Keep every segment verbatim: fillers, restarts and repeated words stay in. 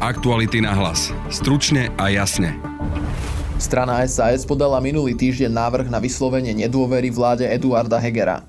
Aktuality na hlas. Stručne a jasne. Strana es a es podala minulý týždeň návrh na vyslovenie nedôvery vláde Eduarda Hegera.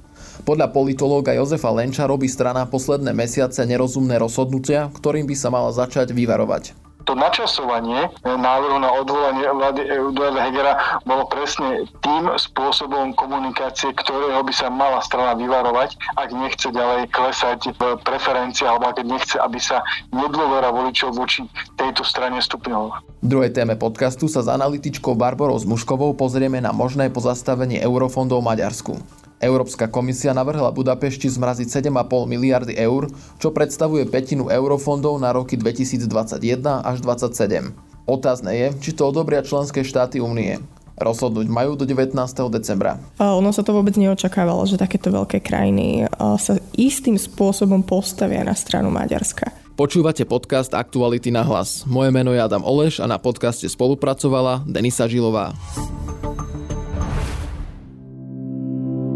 Podľa politológa Jozefa Lenča robí strana posledné mesiace nerozumné rozhodnutia, ktorým by sa mala začať vyvarovať. To načasovanie návrhu na odvolanie vlády Eduarda Hegera bolo presne tým spôsobom komunikácie, ktorého by sa mala strana vyvarovať, ak nechce ďalej klesať v preferencii alebo ak nechce, aby sa nedôvera voličov voči tejto strane stupňovala. V druhej téme podcastu sa s analytičkou Barbarou Zmuškovou pozrieme na možné pozastavenie eurofondov v Maďarsku. Európska komisia navrhla Budapešti zmraziť sedem celá päť miliardy eur, čo predstavuje pätinu eurofondov na roky dvetisícdvadsaťjeden až dvadsaťsedem. Otázne je, či to odobria členské štáty únie. Rozhodnúť majú do devätnásteho decembra. Ono sa to vôbec neočakávalo, že takéto veľké krajiny sa istým spôsobom postavia na stranu Maďarska. Počúvate podcast Aktuality na hlas. Moje meno je Adam Oleš a na podcaste spolupracovala Denisa Žilová.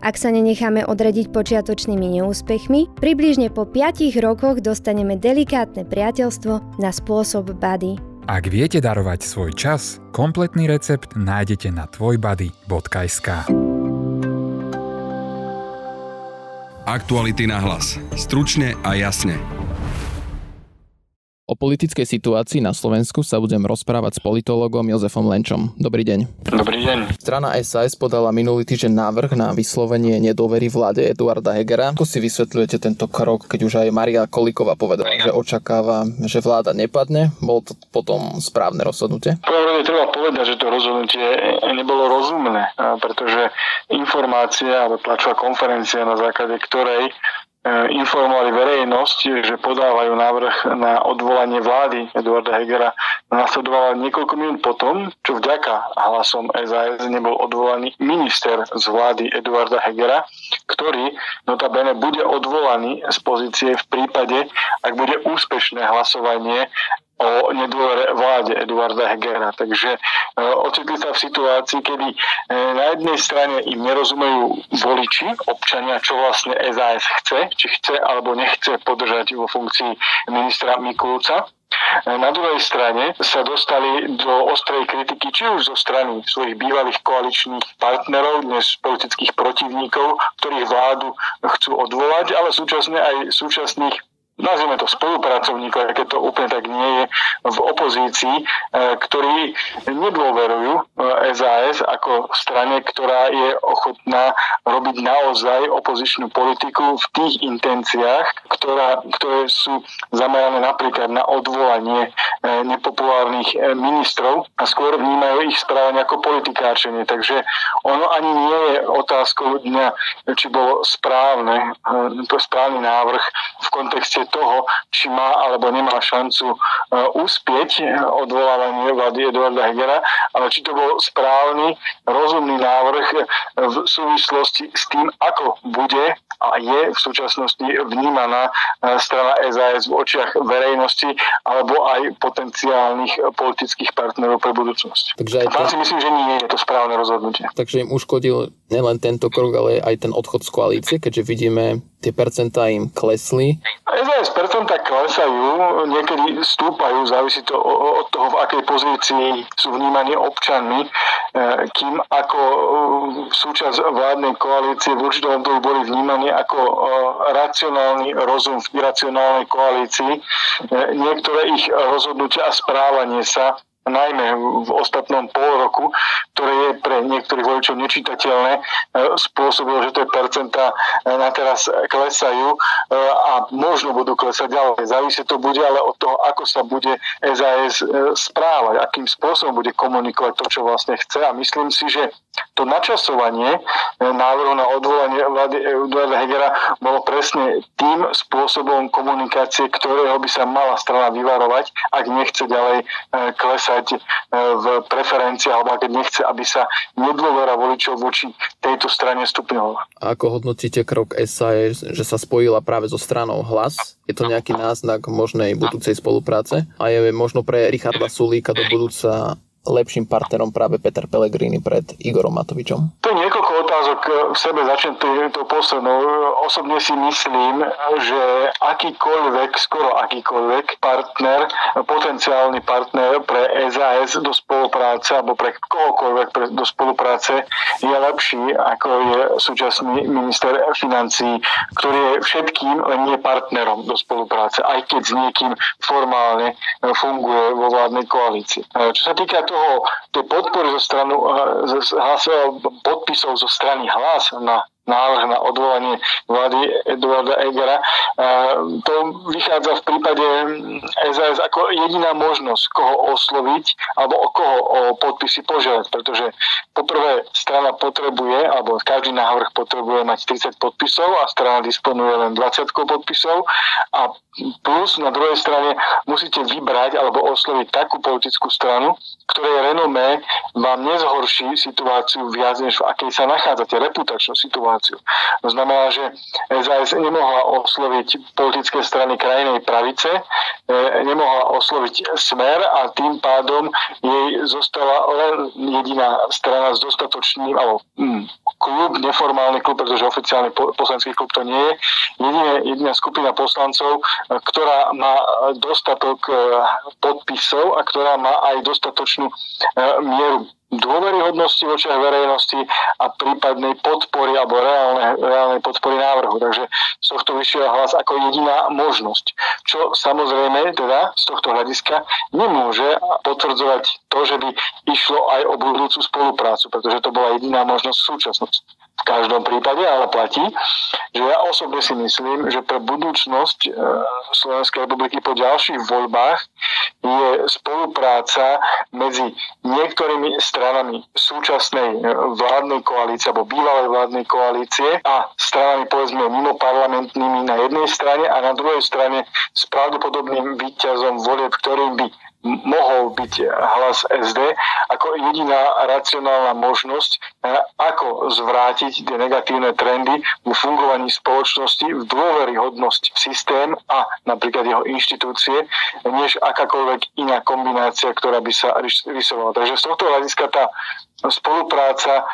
Ak sa nenecháme odradiť počiatočnými neúspechmi, približne po piatich rokoch dostaneme delikátne priateľstvo na spôsob buddy. Ak viete darovať svoj čas, kompletný recept nájdete na tvojbuddy bodka es ká. Aktuality na hlas. Stručne a jasne. O politickej situácii na Slovensku sa budem rozprávať s politológom Jozefom Lenčom. Dobrý deň. Dobrý deň. Strana es a es podala minulý týždeň návrh na vyslovenie nedôvery vláde Eduarda Hegera. Ako si vysvetľujete tento krok, keď už aj Mária Koliková povedala, že očakáva, že vláda nepadne? Bolo to potom správne rozhodnutie? Práve treba povedať, že to rozhodnutie nebolo rozumné, pretože informácia alebo tlačová konferencia, na základe ktorej informovali verejnosť, že podávajú návrh na odvolanie vlády Eduarda Hegera, nasledovala niekoľko minút potom, čo vďaka hlasom es a es nebol odvolaný minister z vlády Eduarda Hegera, ktorý notabene bude odvolaný z pozície v prípade, ak bude úspešné hlasovanie o nedôvere vláde Eduarda Hegera. Takže e, ocitli sa v situácii, kedy e, na jednej strane im nerozumejú voliči, občania, čo vlastne es a es chce, či chce alebo nechce podržať vo funkcii ministra Mikulca. Na druhej strane sa dostali do ostrej kritiky či už zo strany svojich bývalých koaličných partnerov, dnes politických protivníkov, ktorých vládu chcú odvolať, ale súčasne aj súčasných, nazvime to, spolupracovníkov, keď to úplne tak nie je, v opozícii, ktorí nedôverujú es a es ako strane, ktorá je ochotná robiť naozaj opozičnú politiku v tých intenciách, ktorá, ktoré sú zamerané napríklad na odvolanie nepopulárnych ministrov a skôr vnímajú ich správanie ako politikáčenie. Takže ono ani nie je otázkou dňa, či bolo správne, správny návrh v kontexte toho, či má alebo nemá šancu uspieť odvolávanie vlády Eduarda Hegera, ale či to bol správny, rozumný návrh v súvislosti s tým, ako bude a je v súčasnosti vnímaná strana es a es v očiach verejnosti alebo aj potenciálnych politických partnerov pre budúcnosť. Takže aj to... Tam si myslím, že nie je to správne rozhodnutie. Takže im uškodil nielen tento krok, ale aj ten odchod z koalície, keďže vidíme, tie percentá im klesli. es a es percentá klesajú, niekedy stúpajú, závisí to od toho, v akej pozícii sú vnímaní občanmi, kým ako súčasť vládnej koalície v určitom období boli vnímaní ako racionálny rozum v iracionálnej koalícii. Niektoré ich rozhodnutia a správanie sa, najmä v ostatnom pol roku, ktoré je pre niektorých voličov nečítateľné, spôsobilo, že tie percentá na teraz klesajú a možno budú klesať ďalej. Závisí to bude ale od toho, ako sa bude es a es správať, akým spôsobom bude komunikovať to, čo vlastne chce. A myslím si, že to načasovanie návrhu na odvolanie vlády Eduarda Hegera bolo presne tým spôsobom komunikácie, ktorého by sa mala strana vyvarovať, ak nechce ďalej klesať v preferenciách, alebo ak nechce, aby sa nedôvera voličov voči tejto strane stupňovala. Ako hodnotíte krok es á es, že sa spojila práve so stranou Hlas? Je to nejaký náznak možnej budúcej spolupráce? A je možno pre Richarda Sulíka do budúca lepším partnerom práve Peter Pellegrini pred Igorom Matovičom? To je niekoľko otázok v sebe. Začnem tou poslednou. Osobne si myslím, že akýkoľvek, skoro akýkoľvek partner, potenciálny partner pre es á es do spolupráce alebo pre kohokoľvek pre, do spolupráce je lepší, ako je súčasný minister financií, ktorý je všetkým, len nie partnerom do spolupráce, aj keď s niekým formálne funguje vo vládnej koalícii. Čo sa týka toho, tej podpory zo stranu podpisov zo strany Hlas na návrh na odvolanie vlády Eduarda Hegera. To vychádza v prípade es á es ako jediná možnosť, koho osloviť alebo o koho o podpisy požiadať, pretože poprvé strana potrebuje, alebo každý návrh potrebuje mať tridsať podpisov a strana disponuje len dvadsať podpisov a plus na druhej strane musíte vybrať alebo osloviť takú politickú stranu, ktorej renomé vám nezhorší situáciu viac, než v akej sa nachádzate, reputačnú situáciu. To znamená, že es á es nemohla osloviť politické strany krajnej pravice, nemohla osloviť Smer a tým pádom jej zostala len jediná strana s dostatočným, alebo mm, klub, neformálny klub, pretože oficiálny poslanecký klub to nie je, jediná, jediná skupina poslancov, ktorá má dostatok podpisov a ktorá má aj dostatočnú mieru dôveryhodnosti v očiach verejnosti a prípadnej podpory alebo reálnej, reálnej podpory návrhu. Takže z tohto vyšiel Hlas ako jediná možnosť. Čo samozrejme teda z tohto hľadiska nemôže potvrdzovať to, že by išlo aj o budúcu spoluprácu, pretože to bola jediná možnosť v súčasnosti. V každom prípade ale platí, že ja osobne si myslím, že pre budúcnosť Slovenskej republiky po ďalších voľbách je spolupráca medzi niektorými stranami súčasnej vládnej koalície alebo bývalej vládnej koalície a stranami povedzme mimo parlamentnými na jednej strane a na druhej strane s pravdepodobným víťazom volieb, ktorým by mohol byť Hlas es dé ako jediná racionálna možnosť, ako zvrátiť tie negatívne trendy vo fungovaní spoločnosti, v dôveryhodnosť systém a napríklad jeho inštitúcie, než akákoľvek iná kombinácia, ktorá by sa rysovala. Takže z tohto hľadiska tá spolupráca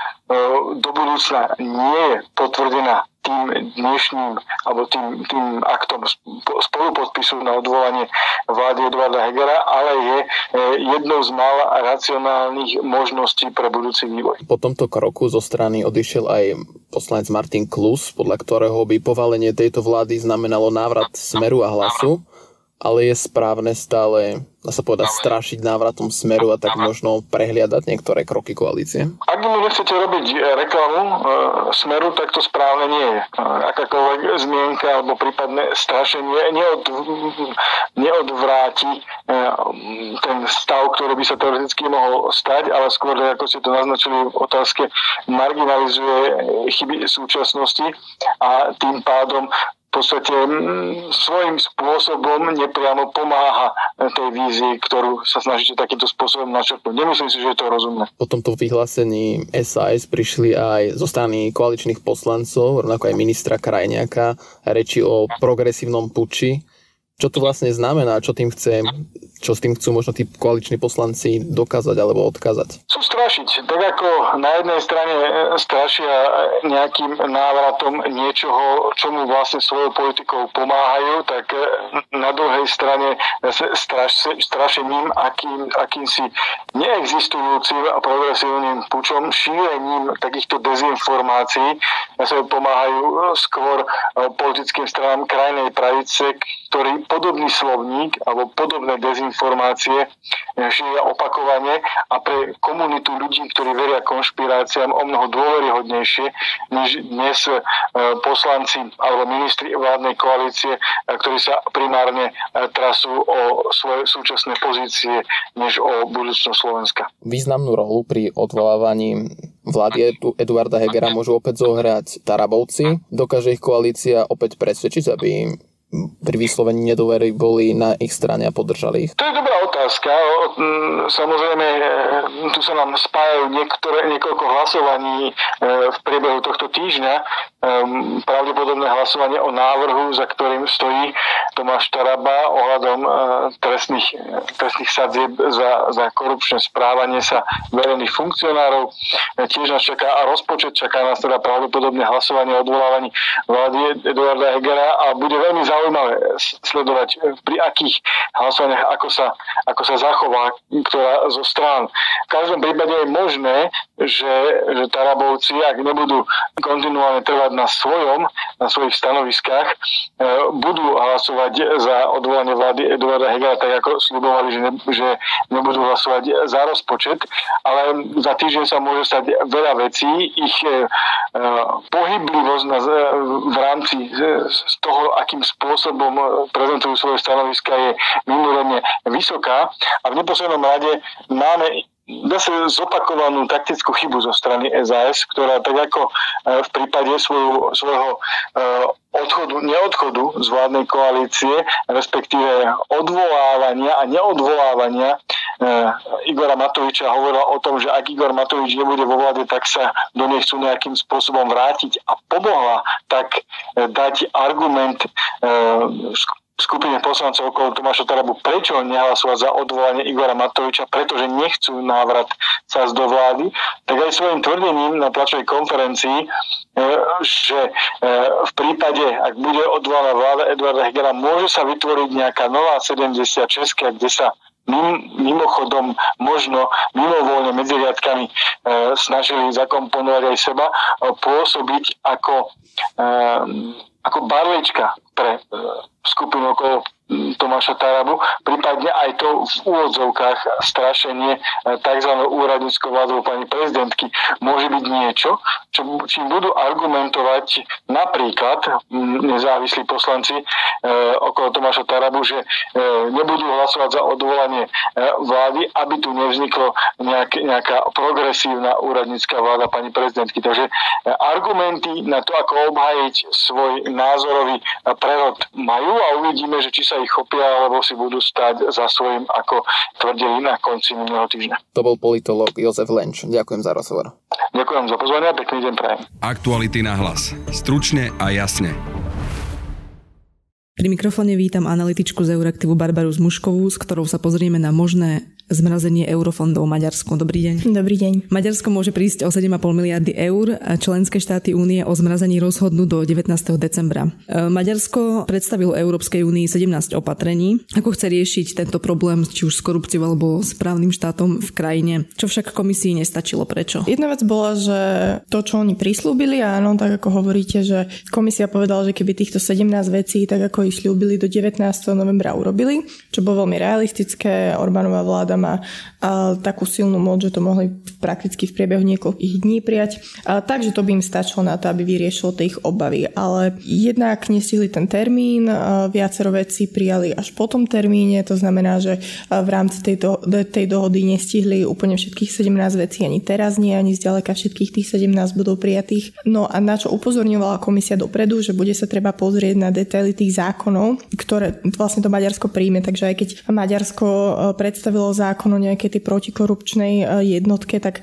do budúcna nie je potvrdená tým dnešným alebo tým, tým aktom spolupodpisu na odvolanie vlády Eduarda Hegera, ale je jednou z mála racionálnych možností pre budúci vývoj. Po tomto kroku zo strany odišiel aj poslanec Martin Klus, podľa ktorého by povalenie tejto vlády znamenalo návrat Smeru a Hlasu, ale je správne stále, dá sa povedať, strašiť návratom Smeru a tak možno prehliadať niektoré kroky koalície? Ak mu nechcete robiť reklamu e, Smeru, tak to správne nie je. Akákoľvek zmienka alebo prípadne strašenie neod, neodvráti e, ten stav, ktorý by sa teoreticky mohol stať, ale skôr, ako ste to naznačili v otázke, marginalizuje chyby súčasnosti a tým pádom v podstate svojím spôsobom nepriamo pomáha tej vízii, ktorú sa snažíte takýmto spôsobom načrtnúť. Nemyslím si, že je to rozumné. Po tomto vyhlásení es á es prišli aj zo strany koaličných poslancov, rovnako aj ministra Krajniaka, reči o progresívnom puči. Čo to vlastne znamená? Čo tým chce, čo s tým chcú možno tí koaliční poslanci dokázať alebo odkázať? Chcú strašiť. Tak ako na jednej strane strašia nejakým návratom niečoho, čomu vlastne svojou politikou pomáhajú, tak na druhej strane straš, strašením akým, akýmsi neexistujúcim a progresívnym pučom, šírením takýchto dezinformácií sa pomáhajú skôr politickým stranám krajnej pravice, ktorí podobný slovník alebo podobné dezinformácie šíria opakovane a pre komunitu ľudí, ktorí veria konšpiráciám, o mnoho dôveryhodnejšie než dnes poslanci alebo ministri vládnej koalície, ktorí sa primárne trasú o svoje súčasné pozície než o budúcnosť Slovenska. Významnú rolu pri odvolávaní vlády Eduarda Hegera môžu opäť zohrať Tarabovci, dokáže ich koalícia opäť presvedčiť, aby im pri vyslovení nedôvery boli na ich strane a podržali ich? To je dobrá otázka. Samozrejme, tu sa nám spájajú niektoré, niekoľko hlasovaní v priebehu tohto týždňa. Pravdepodobné hlasovanie o návrhu, za ktorým stojí Tomáš Taraba ohľadom trestných, trestných sadzieb za, za korupčné správanie sa verejných funkcionárov. Tiež nás čaká a rozpočet, čaká nás teda pravdepodobné hlasovanie o odvolávaní vlády Eduarda Hegera a bude veľmi zaujímavé zaujímavé sledovať, pri akých hlasovaniach, ako sa, ako sa zachová, ktorá zo strán. V každom prípade je možné, že, že Tarabovci, ak nebudú kontinuálne trvať na svojom, na svojich stanoviskách, e, budú hlasovať za odvolanie vlády Eduarda Hegera, tak ako sľubovali, že, ne, že nebudú hlasovať za rozpočet, ale za týždeň sa môže stať veľa vecí. Ich e, pohyblivosť na, v rámci z toho, akým spôsobom prezentujú svoje stanoviska, je mimoriadne vysoká a v neposlednom rade máme zase zopakovanú taktickú chybu zo strany es a es, ktorá tak ako v prípade svoju, svojho odchodu, neodchodu z vládnej koalície, respektíve odvolávania a neodvolávania Igora Matoviča hovorila o tom, že ak Igor Matovič nebude vo vláde, tak sa do nej chcú nejakým spôsobom vrátiť a pomohla tak dať argument skupine poslancov okolo Tomáša Tarabu, prečo nehlasovať za odvolanie Igora Matoviča, pretože nechcú návrat sa do vlády, tak aj svojim tvrdením na tlačovej konferencii, že v prípade, ak bude odvolaná vláda Eduarda Hegera, môže sa vytvoriť nejaká nová sedemdesiatšesť, kde sa mimochodom možno mimovoľne medzi riadkami e, snažili zakomponovať aj seba, e, pôsobiť ako, e, ako barlička pre e, skupinu okolo Tomáša Tarabu, prípadne aj to v úvodzovkách strašenie tzv. Úradníckou vládou pani prezidentky môže byť niečo, čo, čím budú argumentovať napríklad nezávislí poslanci e, okolo Tomáša Tarabu, že e, nebudú hlasovať za odvolanie e, vlády, aby tu nevzniklo nejak, nejaká progresívna úradnícka vláda pani prezidentky. Takže e, argumenty na to, ako obhájiť svoj názorový prerod majú a uvidíme, že či sa ich chopia, alebo si budú stáť za svojím, ako tvrdili na konci minulého týždňa. To bol politolog Jozef Lenč. Ďakujem za rozhovor. Ďakujem za pozvanie a pekný deň prajem. Aktuality na hlas. Stručne a jasne. Pri mikrofóne vítam analytičku z Euractivu Barbaru Zmuškovú, s ktorou sa pozrieme na možné zmrazenie eurofondov Maďarsku. Dobrý deň. Dobrý deň. Maďarsko môže prísť o sedem celá päť miliardy eur a členské štáty únie o zmrazení rozhodnú do devätnásteho decembra. Maďarsko predstavilo Európskej únii sedemnásť opatrení, ako chce riešiť tento problém či už s korupciou alebo s právnym štátom v krajine. Čo však komisii nestačilo, prečo? Jedna vec bola, že to, čo oni prislúbili, a áno, tak ako hovoríte, že komisia povedala, že keby týchto sedemnásť vecí, tak ako ich sľúbili, do devätnásteho novembra urobili, čo bolo veľmi realistické. Orbánová vláda má a, takú silnú moc, že to mohli prakticky v priebehu niekoľkých dní prijať. A, takže to by im stačilo na to, aby vyriešilo tie ich obavy. Ale jednak nestihli ten termín, a, viacero vecí prijali až po tom termíne, to znamená, že a, v rámci tej, do, tej dohody nestihli úplne všetkých sedemnásť vecí, ani teraz nie, ani zďaleka všetkých tých sedemnásť budú prijatých. No a na čo upozorňovala komisia dopredu, že bude sa treba pozrieť na detaily tých zákonov, zákonov, ktoré vlastne to Maďarsko príjme. Takže aj keď Maďarsko predstavilo zákon o nejakej tej protikorupčnej jednotke, tak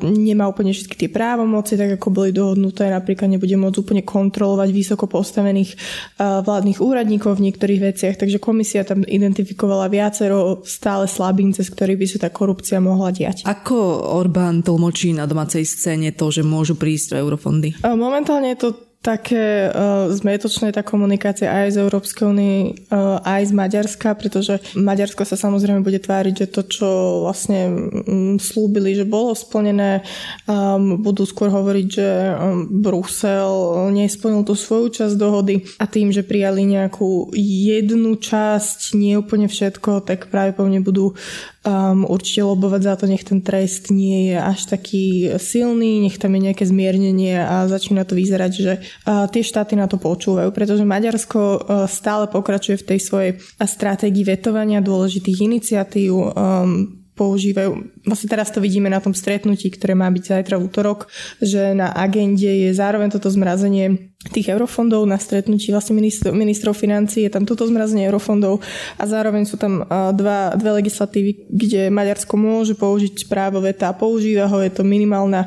nemá úplne všetky tie právomoci, tak ako boli dohodnuté. Napríklad nebude môcť úplne kontrolovať vysoko postavených vládnych úradníkov v niektorých veciach. Takže komisia tam identifikovala viacero stále slabín, cez ktorých by sa tá korupcia mohla diať. Ako Orbán tlmočí na domácej scéne to, že môžu prísť eurofondy? Momentálne je to také uh, zmetočná tá komunikácia aj z Európskej únie, uh, aj z Maďarska, pretože Maďarsko sa samozrejme bude tváriť, že to, čo vlastne um, slúbili, že bolo splnené, um, budú skôr hovoriť, že um, Brusel nesplnil tú svoju časť dohody a tým, že prijali nejakú jednu časť, nie úplne všetko, tak práve po mne budú um, určite lobovať za to, nech ten trest nie je až taký silný, nech tam je nejaké zmiernenie a začína to vyzerať, že Uh, tie štáty na to počúvajú, pretože Maďarsko uh, stále pokračuje v tej svojej stratégii vetovania dôležitých iniciatív, um, používajú, vlastne teraz to vidíme na tom stretnutí, ktoré má byť zajtra v útorok, že na agende je zároveň toto zmrazenie tých eurofondov, na stretnutí vlastne ministrov, ministrov financií je tam toto zmrazenie eurofondov a zároveň sú tam dva, dve legislatívy, kde Maďarsko môže použiť právo veta a používa ho, je to minimálna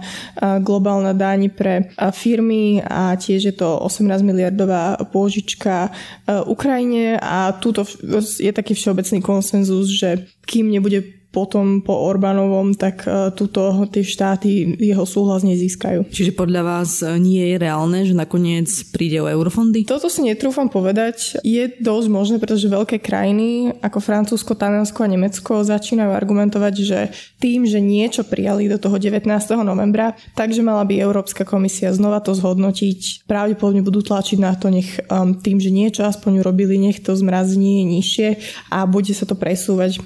globálna daň pre firmy a tiež je to osemnásť miliardová pôžička Ukrajine a tuto je taký všeobecný konsenzus, že kým nebude potom po Orbánovom, tak tuto tie štáty jeho súhlas nezískajú. Čiže podľa vás nie je reálne, že nakoniec príde o eurofondy? Toto si netrúfam povedať. Je dosť možné, pretože veľké krajiny ako Francúzsko, Taliansko a Nemecko začínajú argumentovať, že tým, že niečo prijali do toho devätnásteho novembra, takže mala by Európska komisia znova to zhodnotiť. Pravdepodobne budú tlačiť na to, nech tým, že niečo aspoň urobili, nech to zmrazenie nižšie a bude sa to presúvať.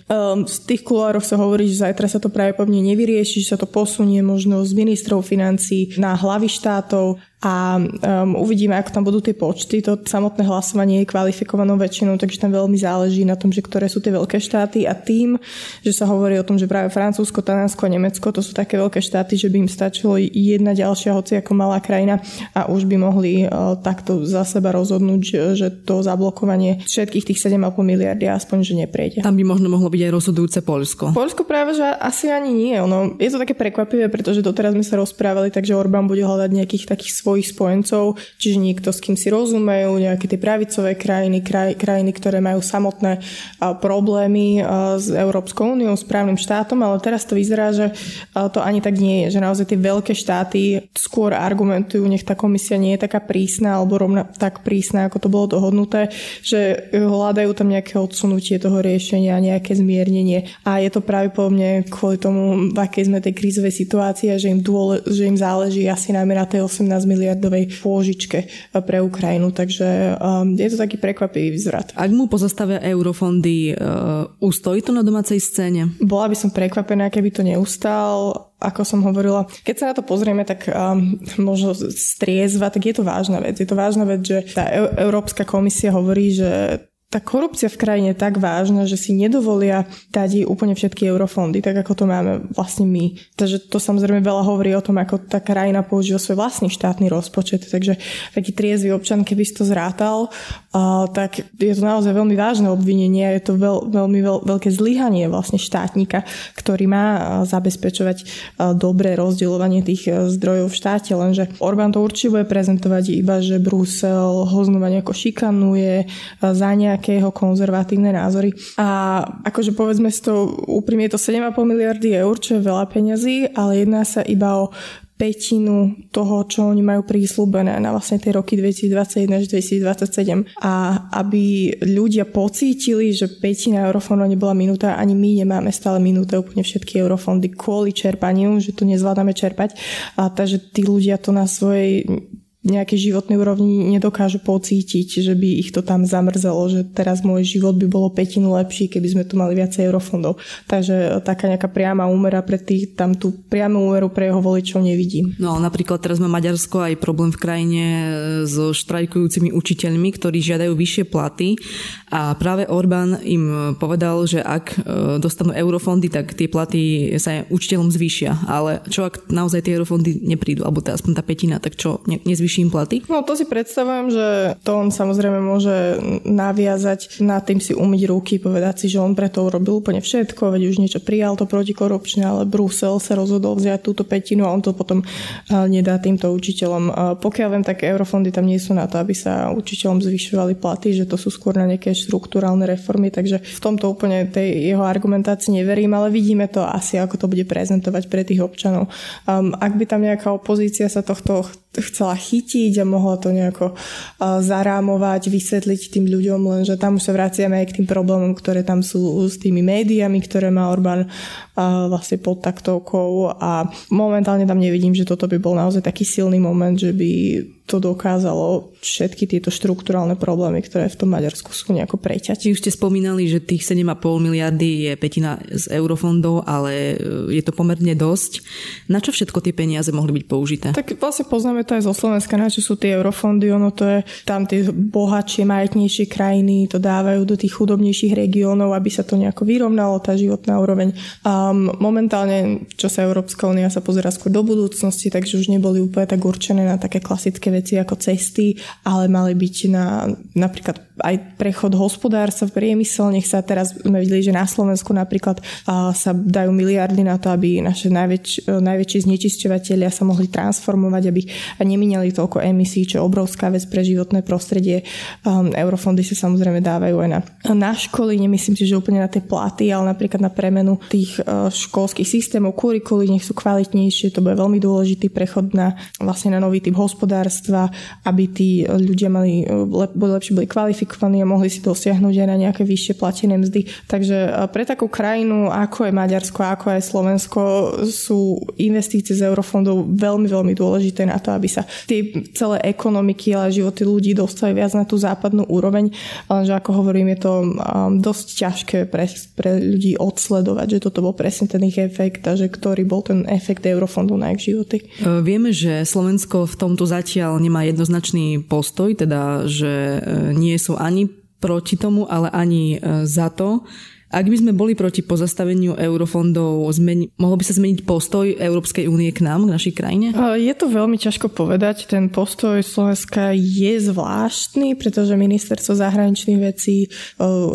Z tých kulárov sa hovorí, že zajtra sa to pravdepodobne nevyrieši, že sa to posunie možno z ministrov financií na hlavy štátov a um, uvidíme, ako tam budú tie počty. To samotné hlasovanie je kvalifikovanou väčšinou, takže tam veľmi záleží na tom, že ktoré sú tie veľké štáty a tým, že sa hovorí o tom, že práve Francúzsko, Taliansko a Nemecko, to sú také veľké štáty, že by im stačilo jedna ďalšia, hoci ako malá krajina a už by mohli uh, takto za seba rozhodnúť, že, že to zablokovanie všetkých tých sedem celá päť miliardy aspoň, že neprejde. Tam by možno mohlo byť aj rozhodujúce Poľsko. Poľsko práve, že asi ani nie. Ono, je to také prekvapivé, pretože doteraz sme sa rozprávali, takže Orbán bude hľadať nejakých takých svojich spojencov, čiže niekto, s kým si rozumejú, nejaké tie pravicové krajiny, kraj, krajiny, ktoré majú samotné a, problémy a, s Európskou úniou, s právnym štátom, ale teraz to vyzerá, že a, to ani tak nie je, že naozaj tie veľké štáty skôr argumentujú, nech tá komisia nie je taká prísna, alebo rovna tak prísna, ako to bolo dohodnuté, že hľadajú tam nejaké odsunutie toho riešenia, nejaké zmiernenie a je to pravdepodobne kvôli tomu, v akej sme tej krízovej situácii a že im, dôle, že im záleží asi najmä na tej osemnásť miliardovej pôžičke pre Ukrajinu. Takže um, je to taký prekvapivý zvrat. Ak mu pozastavia eurofondy, uh, ustojí to na domácej scéne? Bola by som prekvapená, keby to neustal. Ako som hovorila, keď sa na to pozrieme, tak um, možno striezva, tak je to vážna vec. Je to vážna vec, že tá e- Európska komisia hovorí, že tá korupcia v krajine je tak vážna, že si nedovolia dať úplne všetky eurofondy, tak ako to máme vlastne my. Takže to samozrejme veľa hovorí o tom, ako tá krajina používa svoj vlastný štátny rozpočet. Takže taký triezvy občan, keby si to zrátal, uh, tak je to naozaj veľmi vážne obvinenie a je to veľ, veľmi veľ, veľké zlyhanie vlastne štátnika, ktorý má zabezpečovať uh, dobré rozdielovanie tých uh, zdrojov v štáte. Lenže Orbán to určite bude prezentovať iba, že Brusel ho znova nejako šikanuje, uh, za nejak jeho konzervatívne názory. A akože povedzme si to úprimne, je to sedem celá päť miliardy eur, čo je veľa peňazí, ale jedná sa iba o pätinu toho, čo oni majú prísľubené na vlastne tie roky dvetisícdvadsaťjeden až dvetisícdvadsaťsedem. A aby ľudia pocítili, že pätina eurofondov nebola minúta, ani my nemáme stále minúta úplne všetky eurofondy kvôli čerpaniu, že to nezvládame čerpať. A takže tí ľudia to na svojej nejaké životné úrovni nedokážu pocítiť, že by ich to tam zamrzelo, že teraz môj život by bolo pätinu lepší, keby sme tu mali viacej eurofondov. Takže taká nejaká priama úmera pre tých, tam tú priamu úmeru pre jeho voličov nevidím. No ale napríklad teraz má Maďarsko aj problém v krajine so štrajkujúcimi učiteľmi, ktorí žiadajú vyššie platy a práve Orbán im povedal, že ak dostanú eurofondy, tak tie platy sa učiteľom zvýšia. Ale čo ak naozaj tie eurofondy neprídu, alebo tá, aspoň tá pätina, tak čo, ne- nezvýšia platy? No to si predstavujem, že to on samozrejme môže naviazať na tým si umyť ruky, povedať si, že on preto urobil úplne všetko, veď už niečo prijal to protikorupčné, ale Brusel sa rozhodol vziať túto pätinu a on to potom nedá týmto učiteľom. Pokiaľ viem, tak eurofondy tam nie sú na to, aby sa učiteľom zvyšovali platy, že to sú skôr na nejaké štruktúrálne reformy, takže v tomto úplne tej jeho argumentácii neverím, ale vidíme to asi, ako to bude prezentovať pre tých občanov. Um, ak by tam nejaká opozícia sa tohto chcela chytiť a mohla to nejako zarámovať, vysvetliť tým ľuďom, lenže tam už sa vraciame aj k tým problémom, ktoré tam sú s tými médiami, ktoré má Orbán vlastne pod taktovkou a momentálne tam nevidím, že toto by bol naozaj taký silný moment, že by to dokázalo všetky tieto štrukturálne problémy, ktoré v tom Maďarsku sú, nejako preťať. Vy už ste spomínali, že tých sedem a pol miliardy je pätina z eurofondov, ale je to pomerne dosť. Na čo všetko tie peniaze mohli byť použité? Tak vlastne poznáme to aj zo Slovenska, na čo sú tie eurofondy, ono to je, tam tie bohatšie, majetnejšie krajiny to dávajú do tých chudobnejších regiónov, aby sa to nejako vyrovnalo, tá životná úroveň. Um, momentálne, čo sa Európska únia sa pozerá skôr do budúcnosti, takže už neboli úplne tak určené na také klasické veci ako cesty, ale mali byť na napríklad aj prechod hospodárstva v priemysel. Nech sa teraz sme videli, že na Slovensku napríklad a, sa dajú miliardy na to, aby naše najväč, najväčší znečisťovatelia sa mohli transformovať, aby nemínali toľko emisí, čo je obrovská vec pre životné prostredie. Um, eurofondy sa samozrejme dávajú aj na, na školy, nemyslím si, že úplne na tie platy, ale napríklad na premenu tých uh, školských systémov, kurikuly, nech sú kvalitnejšie, to bude veľmi dôležitý prechod na vlastne na nový typ hospodárstva, aby tí ľudia mali lep, lepšie boli kvalifikovaní a mohli si dosiahnuť aj na nejaké vyššie platené mzdy. Takže pre takú krajinu, ako je Maďarsko, ako aj Slovensko, sú investície z eurofondov veľmi, veľmi dôležité na to, aby sa tie celé ekonomiky a životy ľudí dostali viac na tú západnú úroveň. Lenže ako hovorím, je to dosť ťažké pre, pre ľudí odsledovať, že toto bol presne ten ich efekt a že ktorý bol ten efekt eurofondov na ich životy. Vieme, že Slovensko v tomto zatiaľ nemá jednoznačný postoj, teda, že nie sú ani proti tomu, ale ani za to. Ak by sme boli proti pozastaveniu eurofondov, zmeni- mohlo by sa zmeniť postoj Európskej únie k nám, k našej krajine? Je to veľmi ťažko povedať. Ten postoj Slovenska je zvláštny, pretože ministerstvo zahraničných vecí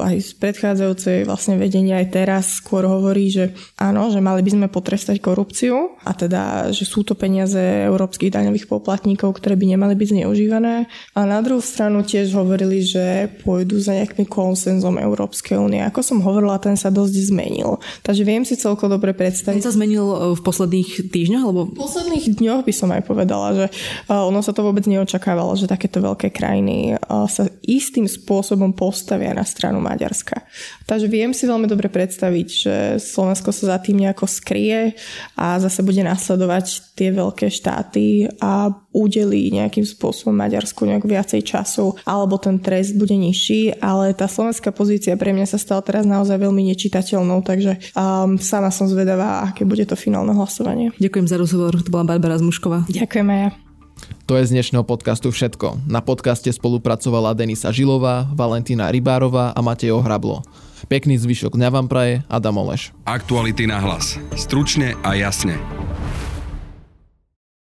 aj z predchádzajúcej vlastne vedenia aj teraz skôr hovorí, že áno, že mali by sme potrestať korupciu a teda, že sú to peniaze európskych daňových poplatníkov, ktoré by nemali byť zneužívané. A na druhú stranu tiež hovorili, že pôjdu za nejakým konsenzom Európskej únie. Ako som hovoril, a ten sa dosť zmenil. Takže viem si celkom dobre predstaviť. Ten sa zmenil v posledných týždňoch? Alebo... V posledných dňoch by som aj povedala, že ono sa to vôbec neočakávalo, že takéto veľké krajiny sa istým spôsobom postavia na stranu Maďarska. Takže viem si veľmi dobre predstaviť, že Slovensko sa za tým nejako skrie a zase bude nasledovať tie veľké štáty a udelí nejakým spôsobom Maďarsku nejak viacej času, alebo ten trest bude nižší, ale tá slovenská pozícia pre mňa sa stala teraz naozaj veľmi nečitateľnou, takže um, sama som zvedavá, aké bude to finálne hlasovanie. Ďakujem za rozhovor, to bola Barbara Zmušková. Ďakujem aj ja. To je z dnešného podcastu všetko. Na podcaste spolupracovala Denisa Žilová, Valentína Rybárová a Matej Hrablo. Pekný zvyšok dňa vám praje Adam Oleš. Aktuality na hlas. Stručne a jasne.